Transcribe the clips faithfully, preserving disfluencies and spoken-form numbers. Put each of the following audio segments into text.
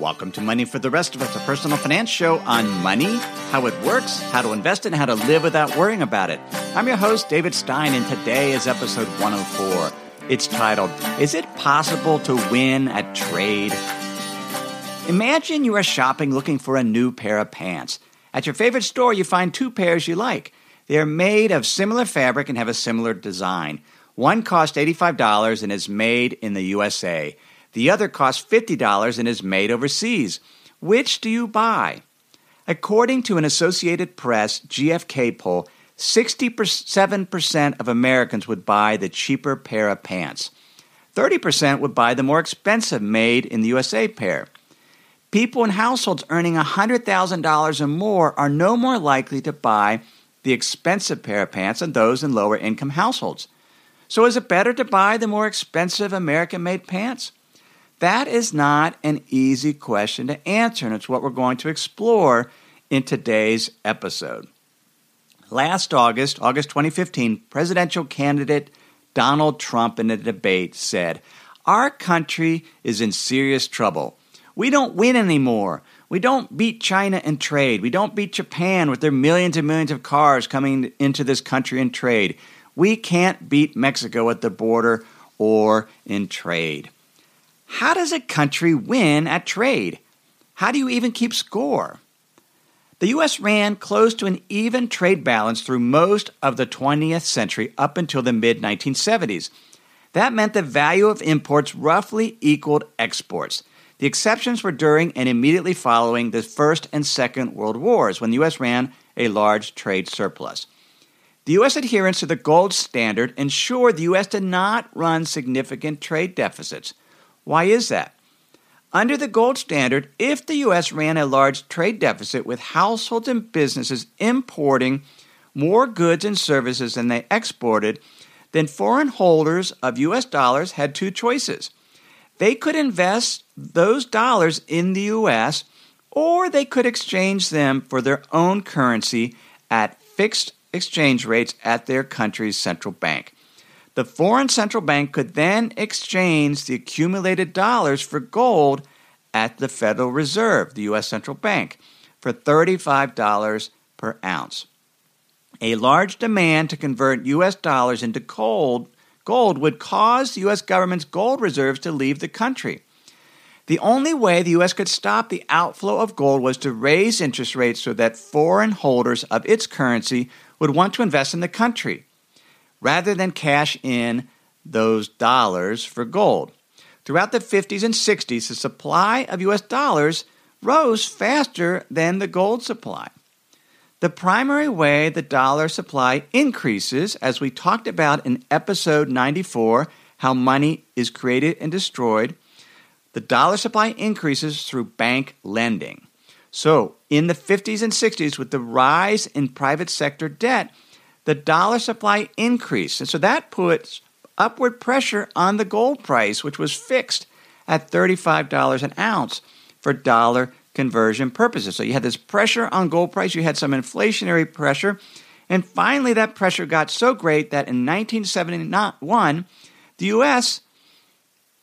Welcome to Money for the Rest of Us, a personal finance show on money, how it works, how to invest, and how to live without worrying about it. I'm your host, David Stein, and today is episode one oh four. It's titled, Is It Possible to Win at Trade? Imagine you are shopping looking for a new pair of pants. At your favorite store, you find two pairs you like. They are made of similar fabric and have a similar design. One costs eighty-five dollars and is made in the U S A. The other costs fifty dollars and is made overseas. Which do you buy? According to an Associated Press G F K poll, sixty-seven percent of Americans would buy the cheaper pair of pants. thirty percent would buy the more expensive made in the U S A pair. People in households earning one hundred thousand dollars or more are no more likely to buy the expensive pair of pants than those in lower-income households. So is it better to buy the more expensive American-made pants? That is not an easy question to answer, and it's what we're going to explore in today's episode. Last August, August twenty fifteen, presidential candidate Donald Trump in a debate said, "Our country is in serious trouble. We don't win anymore. We don't beat China in trade. We don't beat Japan with their millions and millions of cars coming into this country in trade. We can't beat Mexico at the border or in trade." How does a country win at trade? How do you even keep score? The U S ran close to an even trade balance through most of the twentieth century up until the mid nineteen seventies. That meant the value of imports roughly equaled exports. The exceptions were during and immediately following the First and Second World Wars, when the U S ran a large trade surplus. The U S adherence to the gold standard ensured the U S did not run significant trade deficits. Why is that? Under the gold standard, if the U S ran a large trade deficit with households and businesses importing more goods and services than they exported, then foreign holders of U S dollars had two choices. They could invest those dollars in the U S, or they could exchange them for their own currency at fixed exchange rates at their country's central bank. The foreign central bank could then exchange the accumulated dollars for gold at the Federal Reserve, the U S central bank, for thirty-five dollars per ounce. A large demand to convert U S dollars into gold Gold would cause the U S government's gold reserves to leave the country. The only way the U S could stop the outflow of gold was to raise interest rates so that foreign holders of its currency would want to invest in the country, rather than cash in those dollars for gold. Throughout the fifties and sixties, the supply of U S dollars rose faster than the gold supply. The primary way the dollar supply increases, as we talked about in episode ninety-four, how money is created and destroyed, the dollar supply increases through bank lending. So in the fifties and sixties, with the rise in private sector debt, the dollar supply increased. And so that puts upward pressure on the gold price, which was fixed at thirty-five dollars an ounce for dollar conversion purposes. So you had this pressure on gold price, you had some inflationary pressure, and finally that pressure got so great that in nineteen seventy-one, the U S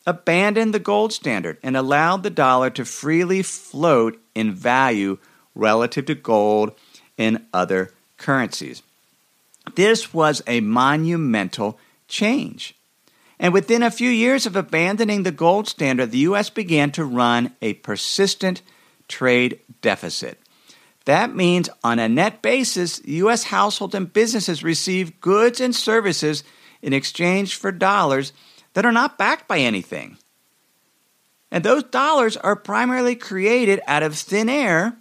abandoned the gold standard and allowed the dollar to freely float in value relative to gold and other currencies. This was a monumental change. And within a few years of abandoning the gold standard, the U S began to run a persistent trade deficit. That means on a net basis, U S households and businesses receive goods and services in exchange for dollars that are not backed by anything. And those dollars are primarily created out of thin air,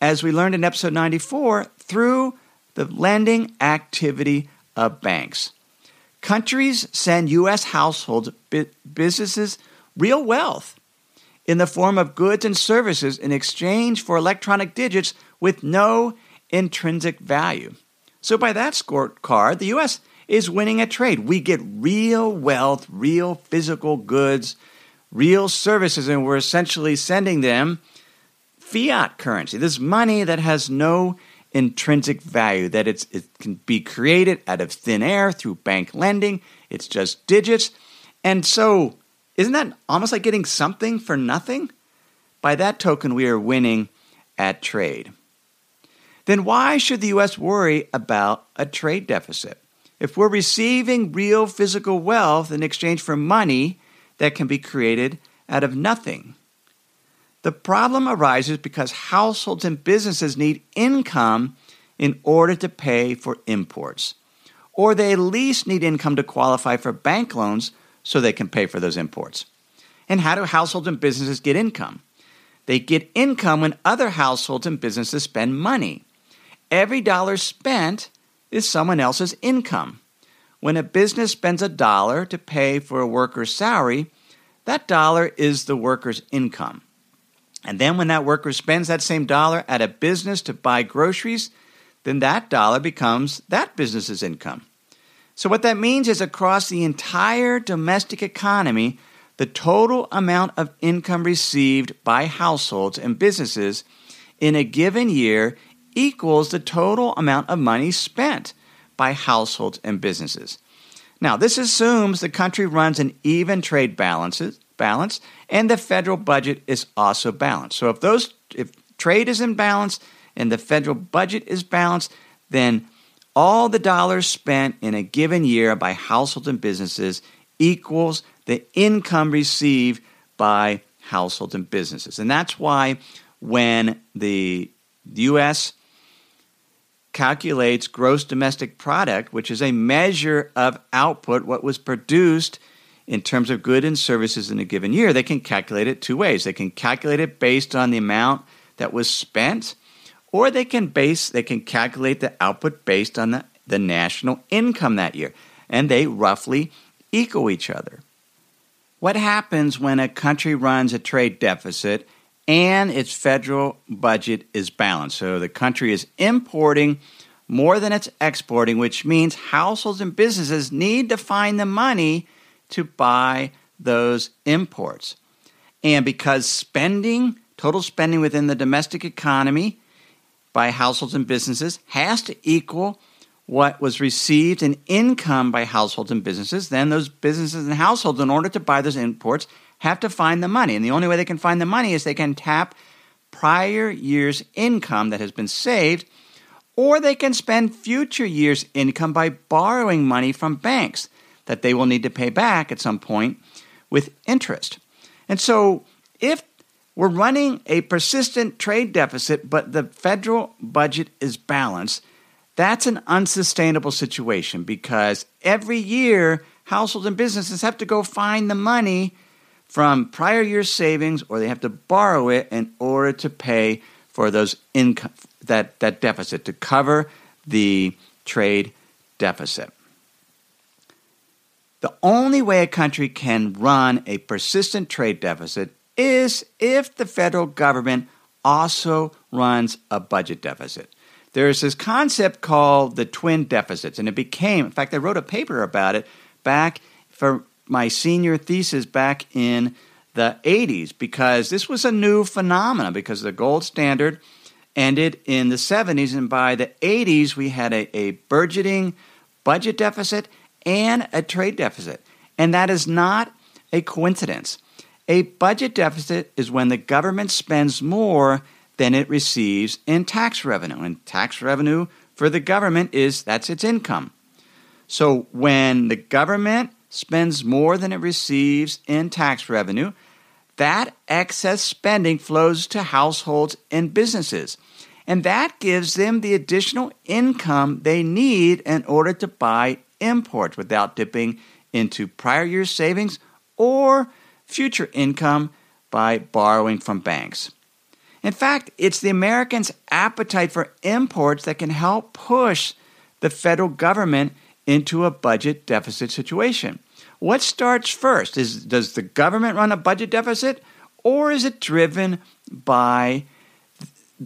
as we learned in episode ninety-four, through the lending activity of banks. Countries send U S households, bi- businesses, real wealth in the form of goods and services in exchange for electronic digits with no intrinsic value. So by that scorecard, the U S is winning a trade. We get real wealth, real physical goods, real services, and we're essentially sending them fiat currency. This money that has no intrinsic value, that it's, it can be created out of thin air through bank lending. It's just digits. And so isn't that almost like getting something for nothing? By that token, we are winning at trade. Then why should the U S worry about a trade deficit? If we're receiving real physical wealth in exchange for money that can be created out of nothing. The problem arises because households and businesses need income in order to pay for imports, or they at least need income to qualify for bank loans so they can pay for those imports. And how do households and businesses get income? They get income when other households and businesses spend money. Every dollar spent is someone else's income. When a business spends a dollar to pay for a worker's salary, that dollar is the worker's income. And then when that worker spends that same dollar at a business to buy groceries, then that dollar becomes that business's income. So what that means is across the entire domestic economy, the total amount of income received by households and businesses in a given year equals the total amount of money spent by households and businesses. Now, this assumes the country runs an even trade balances, balance, and the federal budget is also balanced. So if those if trade is in balance and the federal budget is balanced, then all the dollars spent in a given year by households and businesses equals the income received by households and businesses. And that's why when the U S calculates gross domestic product, which is a measure of output, what was produced in terms of goods and services in a given year, they can calculate it two ways. They can calculate it based on the amount that was spent, or they can base they can calculate the output based on the, the national income that year, and they roughly equal each other. What happens when a country runs a trade deficit and its federal budget is balanced? So the country is importing more than it's exporting, which means households and businesses need to find the money to buy those imports. And because spending, total spending within the domestic economy by households and businesses has to equal what was received in income by households and businesses, then those businesses and households, in order to buy those imports, have to find the money. And the only way they can find the money is they can tap prior year's income that has been saved, or they can spend future year's income by borrowing money from banks that they will need to pay back at some point with interest. And so if we're running a persistent trade deficit, but the federal budget is balanced, that's an unsustainable situation because every year households and businesses have to go find the money from prior year's savings, or they have to borrow it in order to pay for those income, that, that deficit, to cover the trade deficit. The only way a country can run a persistent trade deficit is if the federal government also runs a budget deficit. There's this concept called the twin deficits, and it became, in fact, I wrote a paper about it back for my senior thesis back in the eighties, because this was a new phenomenon because the gold standard ended in the seventies, and by the eighties we had a, a burgeoning budget deficit and a trade deficit. And that is not a coincidence. A budget deficit is when the government spends more than it receives in tax revenue. And tax revenue for the government is, that's its income. So when the government spends more than it receives in tax revenue, that excess spending flows to households and businesses. And that gives them the additional income they need in order to buy imports without dipping into prior year's savings or future income by borrowing from banks. In fact, it's the Americans' appetite for imports that can help push the federal government into a budget deficit situation. What starts first? Is, does the government run a budget deficit, or is it driven by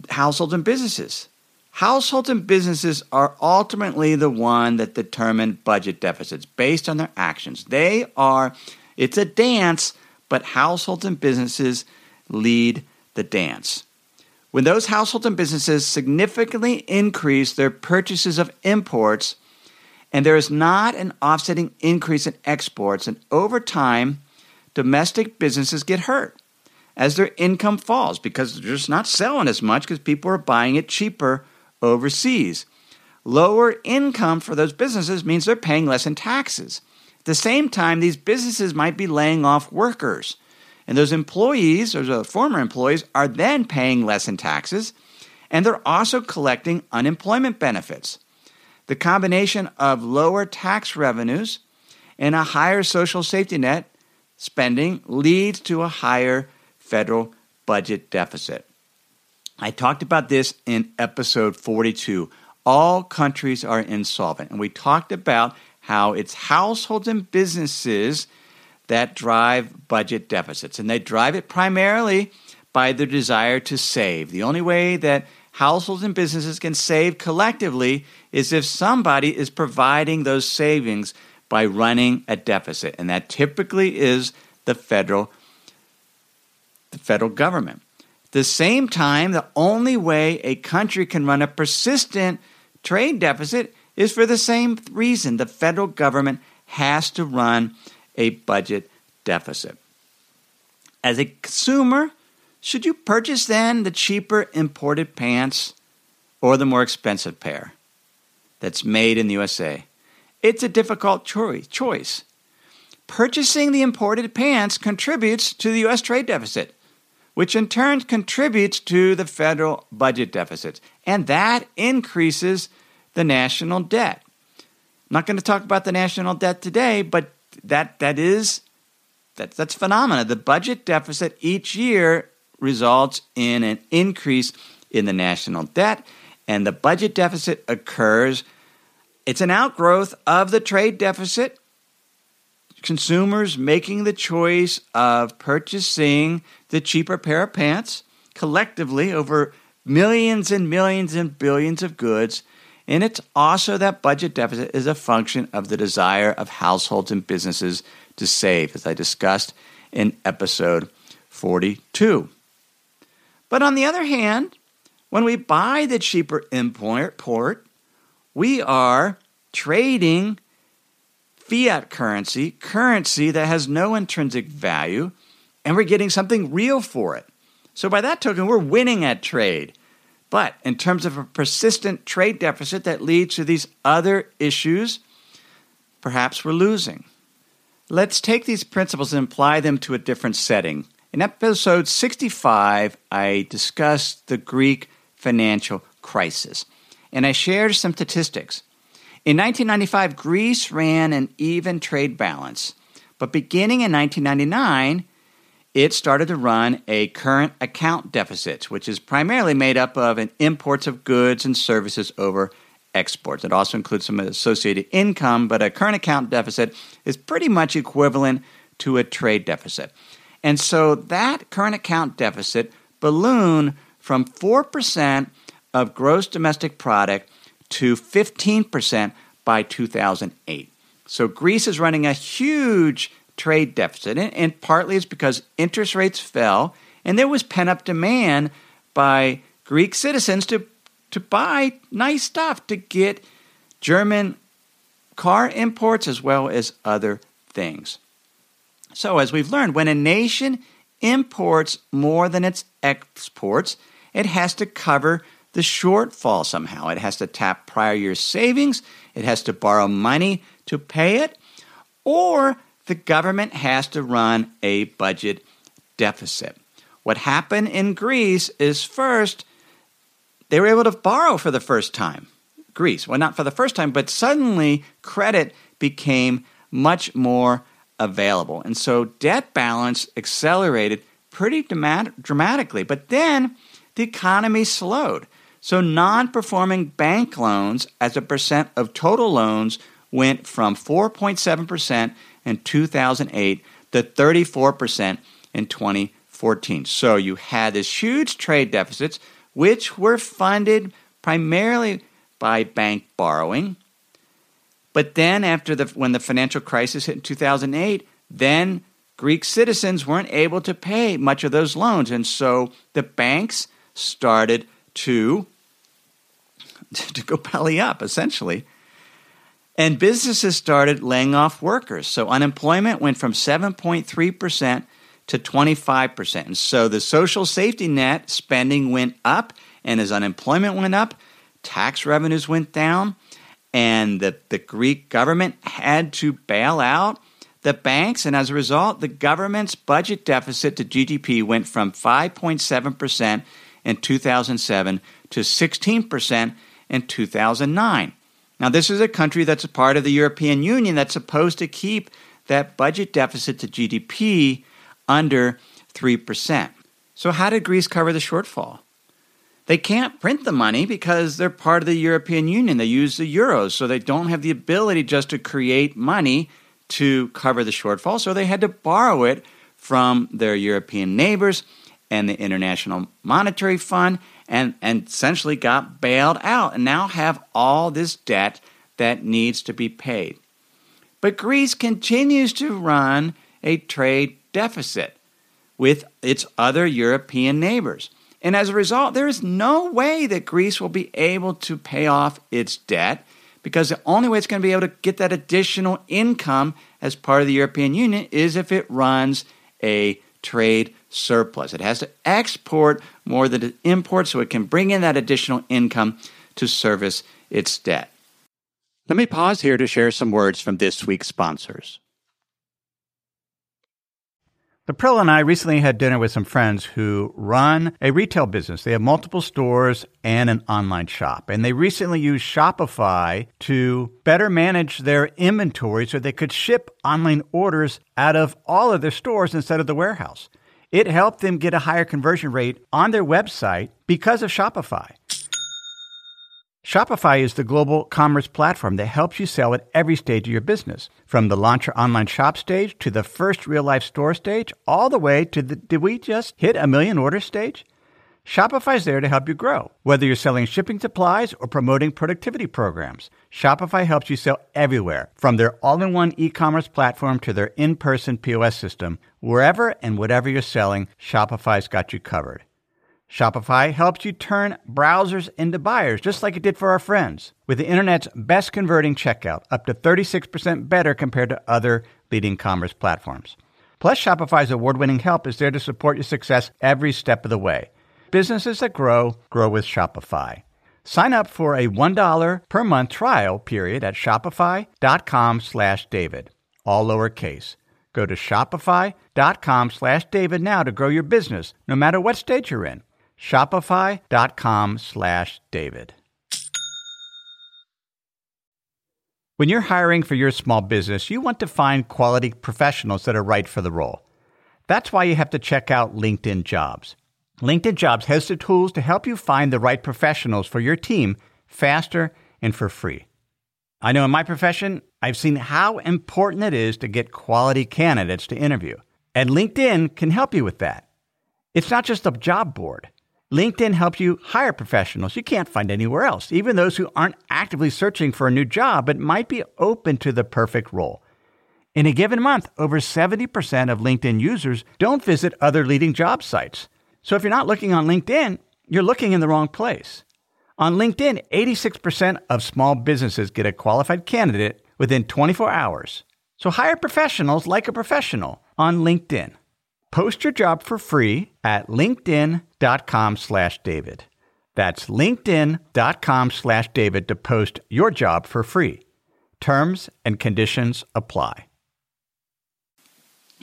households and businesses? Households and businesses are ultimately the one that determine budget deficits based on their actions. They are, it's a dance, but households and businesses lead the dance. When those households and businesses significantly increase their purchases of imports and there is not an offsetting increase in exports, and over time, domestic businesses get hurt as their income falls because they're just not selling as much because people are buying it cheaper overseas. Lower income for those businesses means they're paying less in taxes. At the same time, these businesses might be laying off workers, and those employees or the former employees are then paying less in taxes, and they're also collecting unemployment benefits. The combination of lower tax revenues and a higher social safety net spending leads to a higher federal budget deficit. I talked about this in episode forty-two. All countries are insolvent. And we talked about how it's households and businesses that drive budget deficits. And they drive it primarily by their desire to save. The only way that households and businesses can save collectively is if somebody is providing those savings by running a deficit. And that typically is the federal the federal government. At the same time, the only way a country can run a persistent trade deficit is for the same reason. The federal government has to run a budget deficit. As a consumer, should you purchase then the cheaper imported pants or the more expensive pair that's made in the U S A? It's a difficult choice. Purchasing the imported pants contributes to the U S trade deficit, which in turn contributes to the federal budget deficits, and that increases the national debt. I'm not going to talk about the national debt today, but That that is that that's phenomena. The budget deficit each year results in an increase in the national debt, and the budget deficit occurs. It's an outgrowth of the trade deficit. Consumers making the choice of purchasing the cheaper pair of pants collectively over millions and millions and billions of goods. And it's also that budget deficit is a function of the desire of households and businesses to save, as I discussed in episode forty-two. But on the other hand, when we buy the cheaper import, we are trading fiat currency, currency that has no intrinsic value, and we're getting something real for it. So by that token, we're winning at trade. But in terms of a persistent trade deficit that leads to these other issues, perhaps we're losing. Let's take these principles and apply them to a different setting. In episode sixty-five, I discussed the Greek financial crisis, and I shared some statistics. In nineteen ninety-five, Greece ran an even trade balance, but beginning in nineteen ninety-nine, it started to run a current account deficit, which is primarily made up of an imports of goods and services over exports. It also includes some associated income, but a current account deficit is pretty much equivalent to a trade deficit. And so that current account deficit ballooned from four percent of gross domestic product to fifteen percent by two thousand eight. So Greece is running a huge trade deficit, and, and partly it's because interest rates fell and there was pent-up demand by Greek citizens to, to buy nice stuff, to get German car imports as well as other things. So as we've learned, when a nation imports more than its exports, it has to cover the shortfall somehow. It has to tap prior year's savings, it has to borrow money to pay it, or the government has to run a budget deficit. What happened in Greece is first, they were able to borrow for the first time. Greece, well, not for the first time, but suddenly credit became much more available. And so debt balance accelerated pretty dramatic, dramatically. But then the economy slowed. So non-performing bank loans as a percent of total loans went from four point seven percent in two thousand eight to thirty-four percent in twenty fourteen. So you had this huge trade deficits, which were funded primarily by bank borrowing. But then after the when the financial crisis hit in two thousand eight, then Greek citizens weren't able to pay much of those loans. And so the banks started to, to go belly up, essentially. And businesses started laying off workers. So unemployment went from seven point three percent to twenty-five percent. And so the social safety net spending went up. And as unemployment went up, tax revenues went down. And the, the Greek government had to bail out the banks, and as a result, the government's budget deficit to G D P went from five point seven percent in two thousand seven to sixteen percent in two thousand nine. Now, this is a country that's a part of the European Union that's supposed to keep that budget deficit to G D P under three percent. So how did Greece cover the shortfall? They can't print the money because they're part of the European Union. They use the euros, so they don't have the ability just to create money to cover the shortfall, so they had to borrow it from their European neighbors and the International Monetary Fund and, and essentially got bailed out and now have all this debt that needs to be paid. But Greece continues to run a trade deficit with its other European neighbors. And as a result, there is no way that Greece will be able to pay off its debt, because the only way it's going to be able to get that additional income as part of the European Union is if it runs a trade surplus. It has to export more than it imports so it can bring in that additional income to service its debt. Let me pause here to share some words from this week's sponsors. April and I recently had dinner with some friends who run a retail business. They have multiple stores and an online shop. And they recently used Shopify to better manage their inventory so they could ship online orders out of all of their stores instead of the warehouse. It helped them get a higher conversion rate on their website because of Shopify. Shopify is the global commerce platform that helps you sell at every stage of your business, from the launch your online shop stage to the first real-life store stage, all the way to the did we just hit a million order stage? Shopify's there to help you grow. Whether you're selling shipping supplies or promoting productivity programs, Shopify helps you sell everywhere, from their all-in-one e-commerce platform to their in-person P O S system. Wherever and whatever you're selling, Shopify's got you covered. Shopify helps you turn browsers into buyers, just like it did for our friends, with the internet's best converting checkout, up to thirty-six percent better compared to other leading commerce platforms. Plus, Shopify's award-winning help is there to support your success every step of the way. Businesses that grow, grow with Shopify. Sign up for a one dollar per month trial period at shopify.com slash David, all lowercase. Go to shopify.com slash David now to grow your business, no matter what stage you're in. Shopify.com slash David. When you're hiring for your small business, you want to find quality professionals that are right for the role. That's why you have to check out LinkedIn Jobs. LinkedIn Jobs has the tools to help you find the right professionals for your team faster and for free. I know in my profession, I've seen how important it is to get quality candidates to interview, and LinkedIn can help you with that. It's not just a job board. LinkedIn helps you hire professionals you can't find anywhere else, even those who aren't actively searching for a new job but might be open to the perfect role. In a given month, over seventy percent of LinkedIn users don't visit other leading job sites. So if you're not looking on LinkedIn, you're looking in the wrong place. On LinkedIn, eighty-six percent of small businesses get a qualified candidate within twenty-four hours. So hire professionals like a professional on LinkedIn. Post your job for free at linkedin.com slash David. That's linkedin.com slash David to post your job for free. Terms and conditions apply.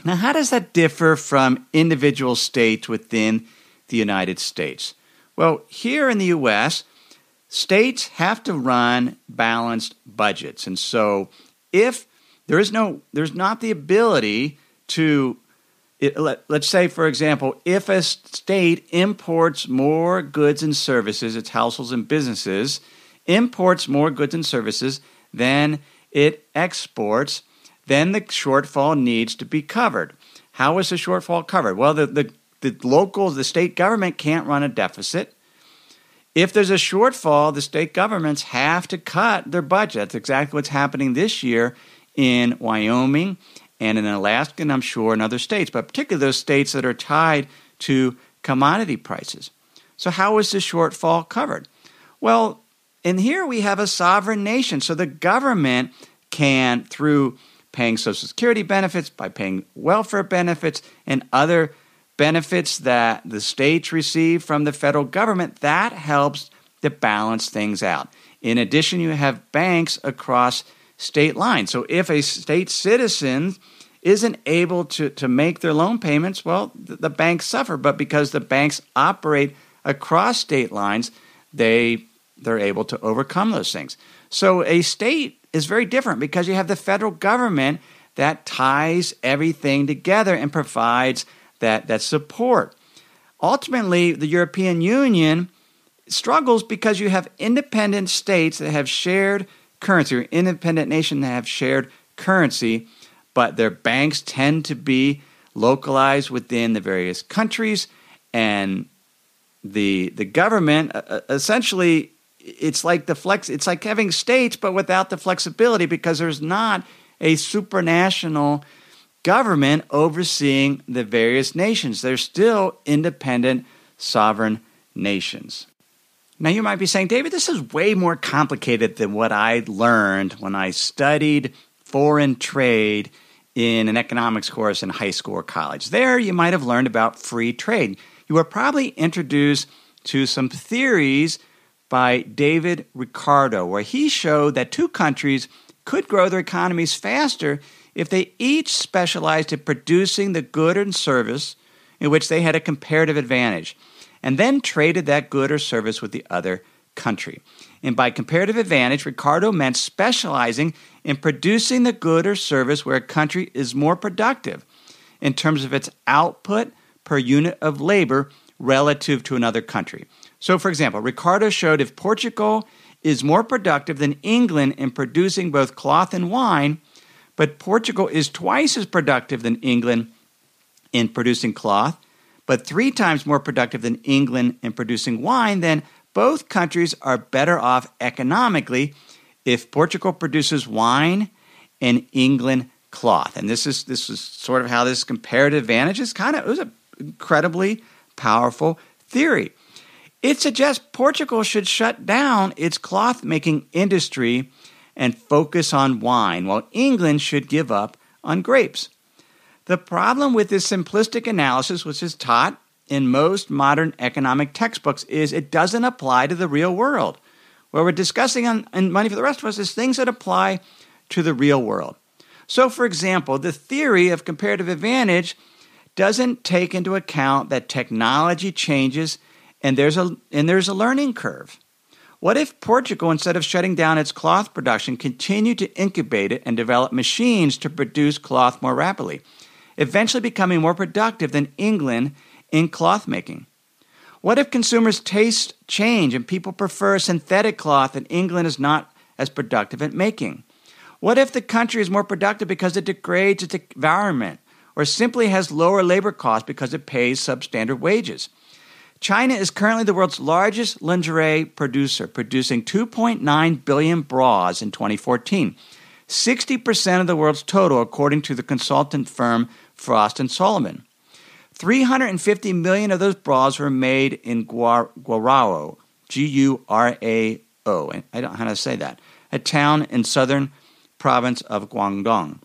Now, how does that differ from individual states within the United States? Well, here in the U S, states have to run balanced budgets. And so if there is no, there's not the ability to, it, let, let's say, for example, if a state imports more goods and services, its households and businesses, imports more goods and services than it exports, then the shortfall needs to be covered. How is the shortfall covered? Well, the, the, the local, the state government can't run a deficit. If there's a shortfall, the state governments have to cut their budget. That's exactly what's happening this year in Wyoming and in Alaska, and I'm sure in other states, but particularly those states that are tied to commodity prices. So how is the shortfall covered? Well, in here we have a sovereign nation. So the government can, through paying Social Security benefits, by paying welfare benefits, and other benefits that the states receive from the federal government, that helps to balance things out. In addition, you have banks across state lines. So if a state citizen isn't able to, to make their loan payments, well, the, the banks suffer. But because the banks operate across state lines, they, they're able to overcome those things. So a state is very different because you have the federal government that ties everything together and provides that, that support. Ultimately, the European Union struggles because you have independent states that have shared currency, or independent nations that have shared currency, but their banks tend to be localized within the various countries, and the the government uh, essentially it's like the flex it's like having states but without the flexibility, because there's not a supranational government overseeing the various nations. They're still independent sovereign nations. Now you might be saying, David, this is way more complicated than what I learned when I studied foreign trade in an economics course in high school or college. There you might have learned about free trade. You were probably introduced to some theories by David Ricardo, where he showed that two countries could grow their economies faster if they each specialized in producing the good and service in which they had a comparative advantage, and then traded that good or service with the other country. And by comparative advantage, Ricardo meant specializing in producing the good or service where a country is more productive in terms of its output per unit of labor relative to another country. So, for example, Ricardo showed if Portugal is more productive than England in producing both cloth and wine, but Portugal is twice as productive than England in producing cloth, but three times more productive than England in producing wine, then both countries are better off economically if Portugal produces wine and England cloth. And this is this is sort of how this comparative advantage is kind of, it was a incredibly powerful theory. It suggests Portugal should shut down its cloth-making industry and focus on wine, while England should give up on grapes. The problem with this simplistic analysis, which is taught in most modern economic textbooks, is it doesn't apply to the real world. What we're discussing on, on Money for the Rest of Us is things that apply to the real world. So, for example, the theory of comparative advantage doesn't take into account that technology changes and there's a and there's a learning curve. What if Portugal, instead of shutting down its cloth production, continued to incubate it and develop machines to produce cloth more rapidly, eventually becoming more productive than England in cloth making? What if consumers' tastes change and people prefer synthetic cloth and England is not as productive at making? What if the country is more productive because it degrades its environment, or simply has lower labor costs because it pays substandard wages? China is currently the world's largest lingerie producer, producing two point nine billion bras in twenty fourteen, sixty percent of the world's total, according to the consultant firm Frost and Sullivan. three hundred fifty million of those bras were made in Guarao, G U R A O, I don't know how to say that, a town in southern province of Guangdong.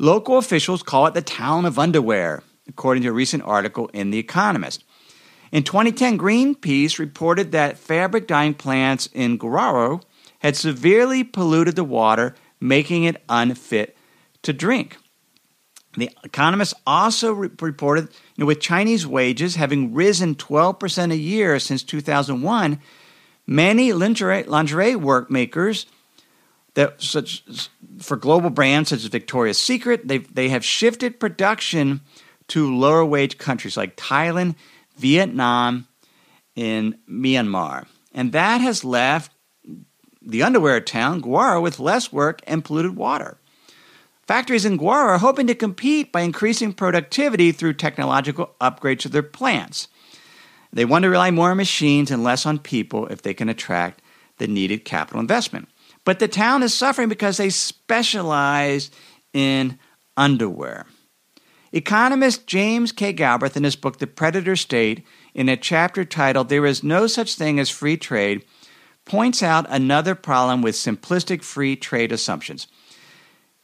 Local officials call it the town of underwear, according to a recent article in The Economist. In twenty ten, Greenpeace reported that fabric dyeing plants in Guarao had severely polluted the water, making it unfit to drink. The Economist also re- reported, you know, with Chinese wages having risen twelve percent a year since two thousand one, many lingerie, lingerie work makers that such for global brands such as Victoria's Secret, they they have shifted production to lower wage countries like Thailand, Vietnam, and Myanmar, and that has left the underwear town, Guarao, with less work and polluted water. Factories in Guarao are hoping to compete by increasing productivity through technological upgrades of their plants. They want to rely more on machines and less on people if they can attract the needed capital investment. But the town is suffering because they specialize in underwear. Economist James K. Galbraith, in his book The Predator State, in a chapter titled There Is No Such Thing as Free Trade, points out another problem with simplistic free trade assumptions.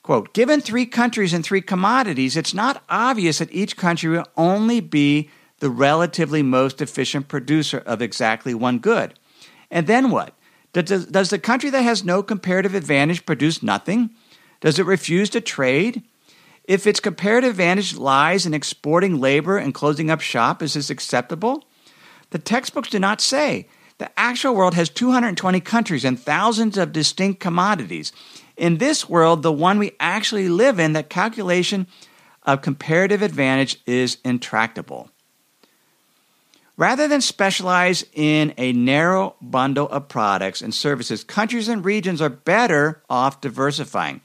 Quote, given three countries and three commodities, it's not obvious that each country will only be the relatively most efficient producer of exactly one good. And then what? Does, does the country that has no comparative advantage produce nothing? Does it refuse to trade? If its comparative advantage lies in exporting labor and closing up shop, is this acceptable? The textbooks do not say. The actual world has two hundred twenty countries and thousands of distinct commodities. In this world, the one we actually live in, that calculation of comparative advantage is intractable. Rather than specialize in a narrow bundle of products and services, countries and regions are better off diversifying.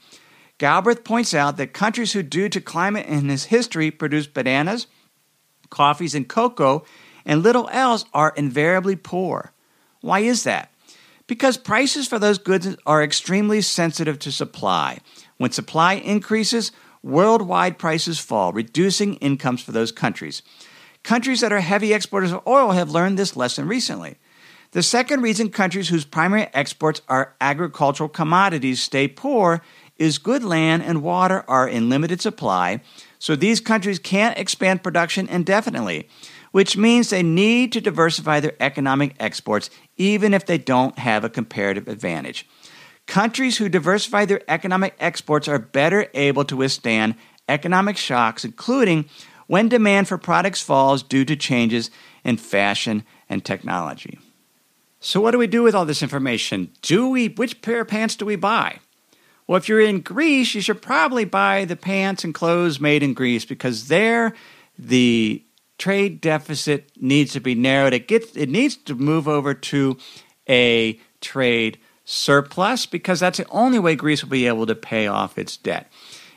Galbraith points out that countries who, due to climate and its history, produce bananas, coffees, and cocoa, and little else, are invariably poor. Why is that? Because prices for those goods are extremely sensitive to supply. When supply increases, worldwide prices fall, reducing incomes for those countries. Countries that are heavy exporters of oil have learned this lesson recently. The second reason countries whose primary exports are agricultural commodities stay poor is good land and water are in limited supply, so these countries can't expand production indefinitely, which means they need to diversify their economic exports even if they don't have a comparative advantage. Countries who diversify their economic exports are better able to withstand economic shocks, including when demand for products falls due to changes in fashion and technology. So what do we do with all this information? Do we? Which pair of pants do we buy? Well, if you're in Greece, you should probably buy the pants and clothes made in Greece, because there the trade deficit needs to be narrowed. It gets, it needs to move over to a trade surplus, because that's the only way Greece will be able to pay off its debt.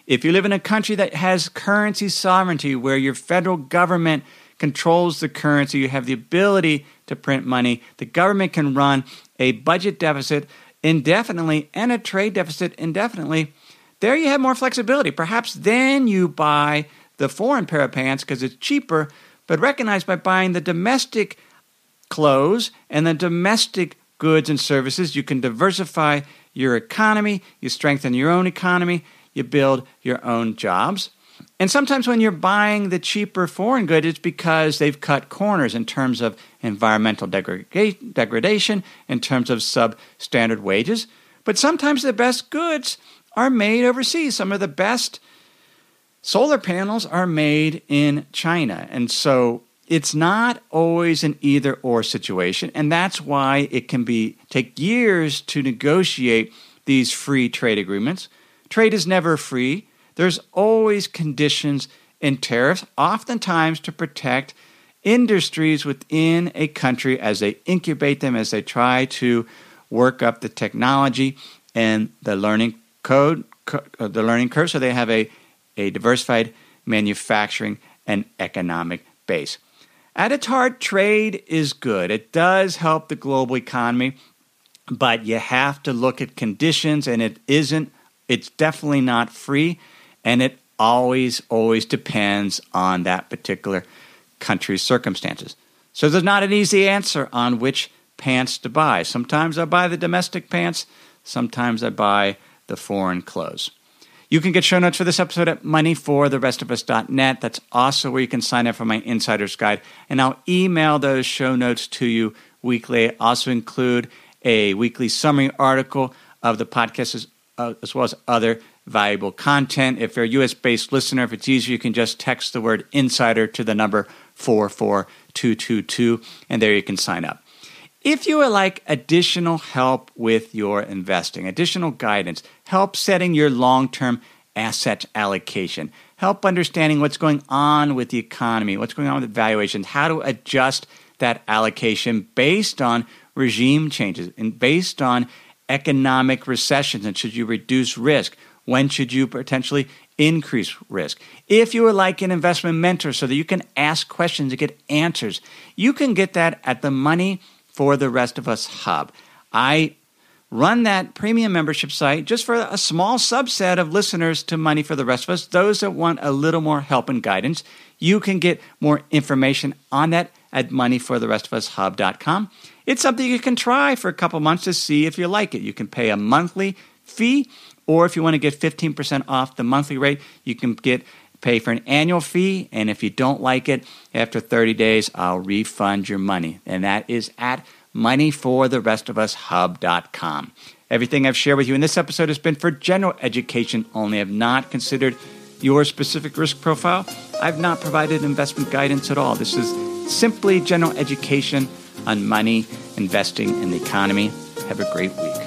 If you live in a country that has currency sovereignty, where your federal government controls the currency, you have the ability to print money, the government can run a budget deficit indefinitely and a trade deficit indefinitely, there you have more flexibility. Perhaps then you buy the foreign pair of pants because it's cheaper, but recognize by buying the domestic clothes and the domestic goods and services, you can diversify your economy, you strengthen your own economy, you build your own jobs. And sometimes when you're buying the cheaper foreign good, it's because they've cut corners in terms of environmental degra- degradation, in terms of substandard wages. But sometimes the best goods are made overseas. Some of the best solar panels are made in China. And so it's not always an either-or situation. And that's why it can be take years to negotiate these free trade agreements. Trade is never free. There's always conditions and tariffs, oftentimes to protect industries within a country as they incubate them, as they try to work up the technology and the learning code, the learning curve, so they have a, a diversified manufacturing and economic base. At its heart, trade is good. It does help the global economy, but you have to look at conditions, and it isn't It's definitely not free, and it always, always depends on that particular country's circumstances. So there's not an easy answer on which pants to buy. Sometimes I buy the domestic pants. Sometimes I buy the foreign clothes. You can get show notes for this episode at money for the rest of us dot net. That's also where you can sign up for my Insider's Guide, and I'll email those show notes to you weekly. I also include a weekly summary article of the podcast's Uh, as well as other valuable content. If you're a U S-based listener, if it's easier, you can just text the word insider to the number four four two two two, and there you can sign up. If you would like additional help with your investing, additional guidance, help setting your long-term asset allocation, help understanding what's going on with the economy, what's going on with valuations, how to adjust that allocation based on regime changes and based on economic recessions and should you reduce risk? When should you potentially increase risk? If you are like an investment mentor so that you can ask questions and get answers, you can get that at the Money for the Rest of Us Hub. I run that premium membership site just for a small subset of listeners to Money for the Rest of Us, those that want a little more help and guidance. You can get more information on that at money for the rest of us hub dot com. It's something you can try for a couple months to see if you like it. You can pay a monthly fee, or if you want to get fifteen percent off the monthly rate, you can get pay for an annual fee. And if you don't like it, after thirty days, I'll refund your money. And that is at money for the rest of us hub dot com. Everything I've shared with you in this episode has been for general education only. I've not considered your specific risk profile. I've not provided investment guidance at all. This is simply general education on money, investing, and the economy. Have a great week.